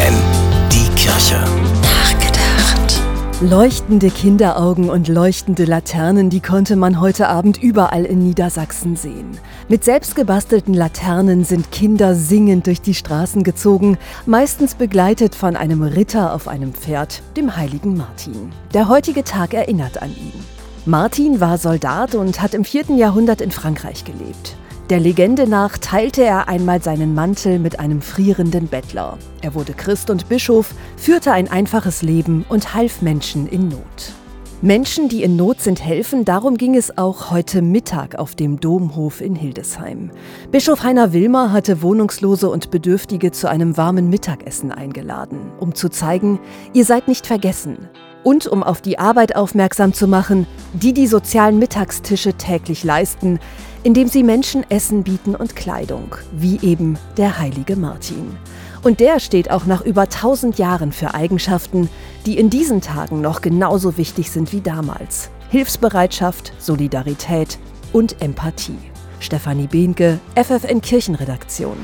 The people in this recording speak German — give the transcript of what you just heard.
FFN, die Kirche. Nachgedacht. Leuchtende Kinderaugen und leuchtende Laternen, die konnte man heute Abend überall in Niedersachsen sehen. Mit selbstgebastelten Laternen sind Kinder singend durch die Straßen gezogen, meistens begleitet von einem Ritter auf einem Pferd, dem heiligen Martin. Der heutige Tag erinnert an ihn. Martin war Soldat und hat im 4. Jahrhundert in Frankreich gelebt. Der Legende nach teilte er einmal seinen Mantel mit einem frierenden Bettler. Er wurde Christ und Bischof, führte ein einfaches Leben und half Menschen in Not. Menschen, die in Not sind, helfen, darum ging es auch heute Mittag auf dem Domhof in Hildesheim. Bischof Heiner Wilmer hatte Wohnungslose und Bedürftige zu einem warmen Mittagessen eingeladen, um zu zeigen, ihr seid nicht vergessen. Und um auf die Arbeit aufmerksam zu machen, die sozialen Mittagstische täglich leisten, indem sie Menschen Essen bieten und Kleidung, wie eben der heilige Martin. Und der steht auch nach über 1000 Jahren für Eigenschaften, die in diesen Tagen noch genauso wichtig sind wie damals. Hilfsbereitschaft, Solidarität und Empathie. Stefanie Behnke, FFN Kirchenredaktion.